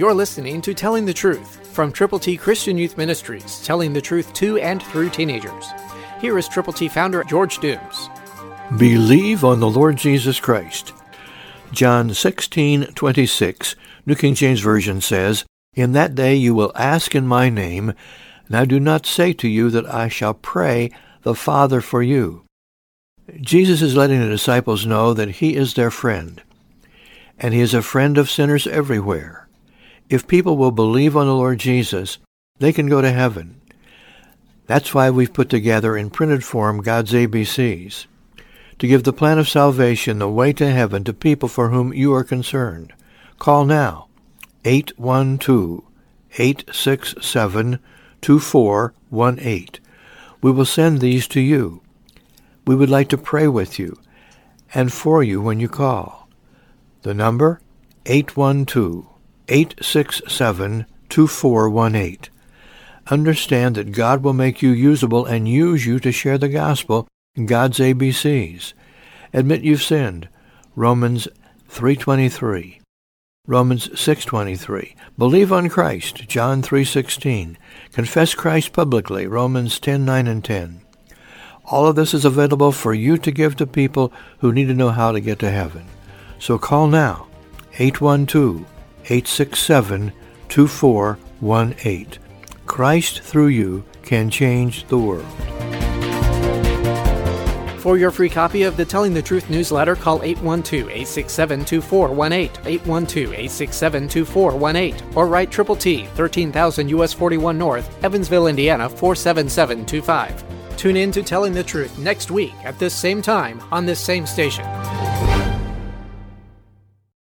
You're listening to Telling the Truth from Triple T Christian Youth Ministries, telling the truth to and through teenagers. Here is Triple T founder George Dooms. Believe on the Lord Jesus Christ. John 16:26, New King James Version says, "In that day you will ask in my name, and I do not say to you that I shall pray the Father for you." Jesus is letting the disciples know that he is their friend, and he is a friend of sinners everywhere. If people will believe on the Lord Jesus, they can go to heaven. That's why we've put together in printed form God's ABCs, to give the plan of salvation, the way to heaven, to people for whom you are concerned. Call now, 812-867-2418. We will send these to you. We would like to pray with you and for you when you call. The number, 812-867-2418. Understand that God will make you usable and use you to share the gospel, God's ABCs. Admit you've sinned, Romans 3:23. Romans 6:23. Believe on Christ, John 3:16. Confess Christ publicly, Romans 10:9 and 10. All of this is available for you to give to people who need to know how to get to heaven. So call now, 812-867-2418. Christ through you can change the world. For your free copy of the Telling the Truth newsletter, call 812-867-2418, 812-867-2418, or write Triple T, 13,000 U.S. 41 North, Evansville, Indiana, 47725. Tune in to Telling the Truth next week at this same time on this same station.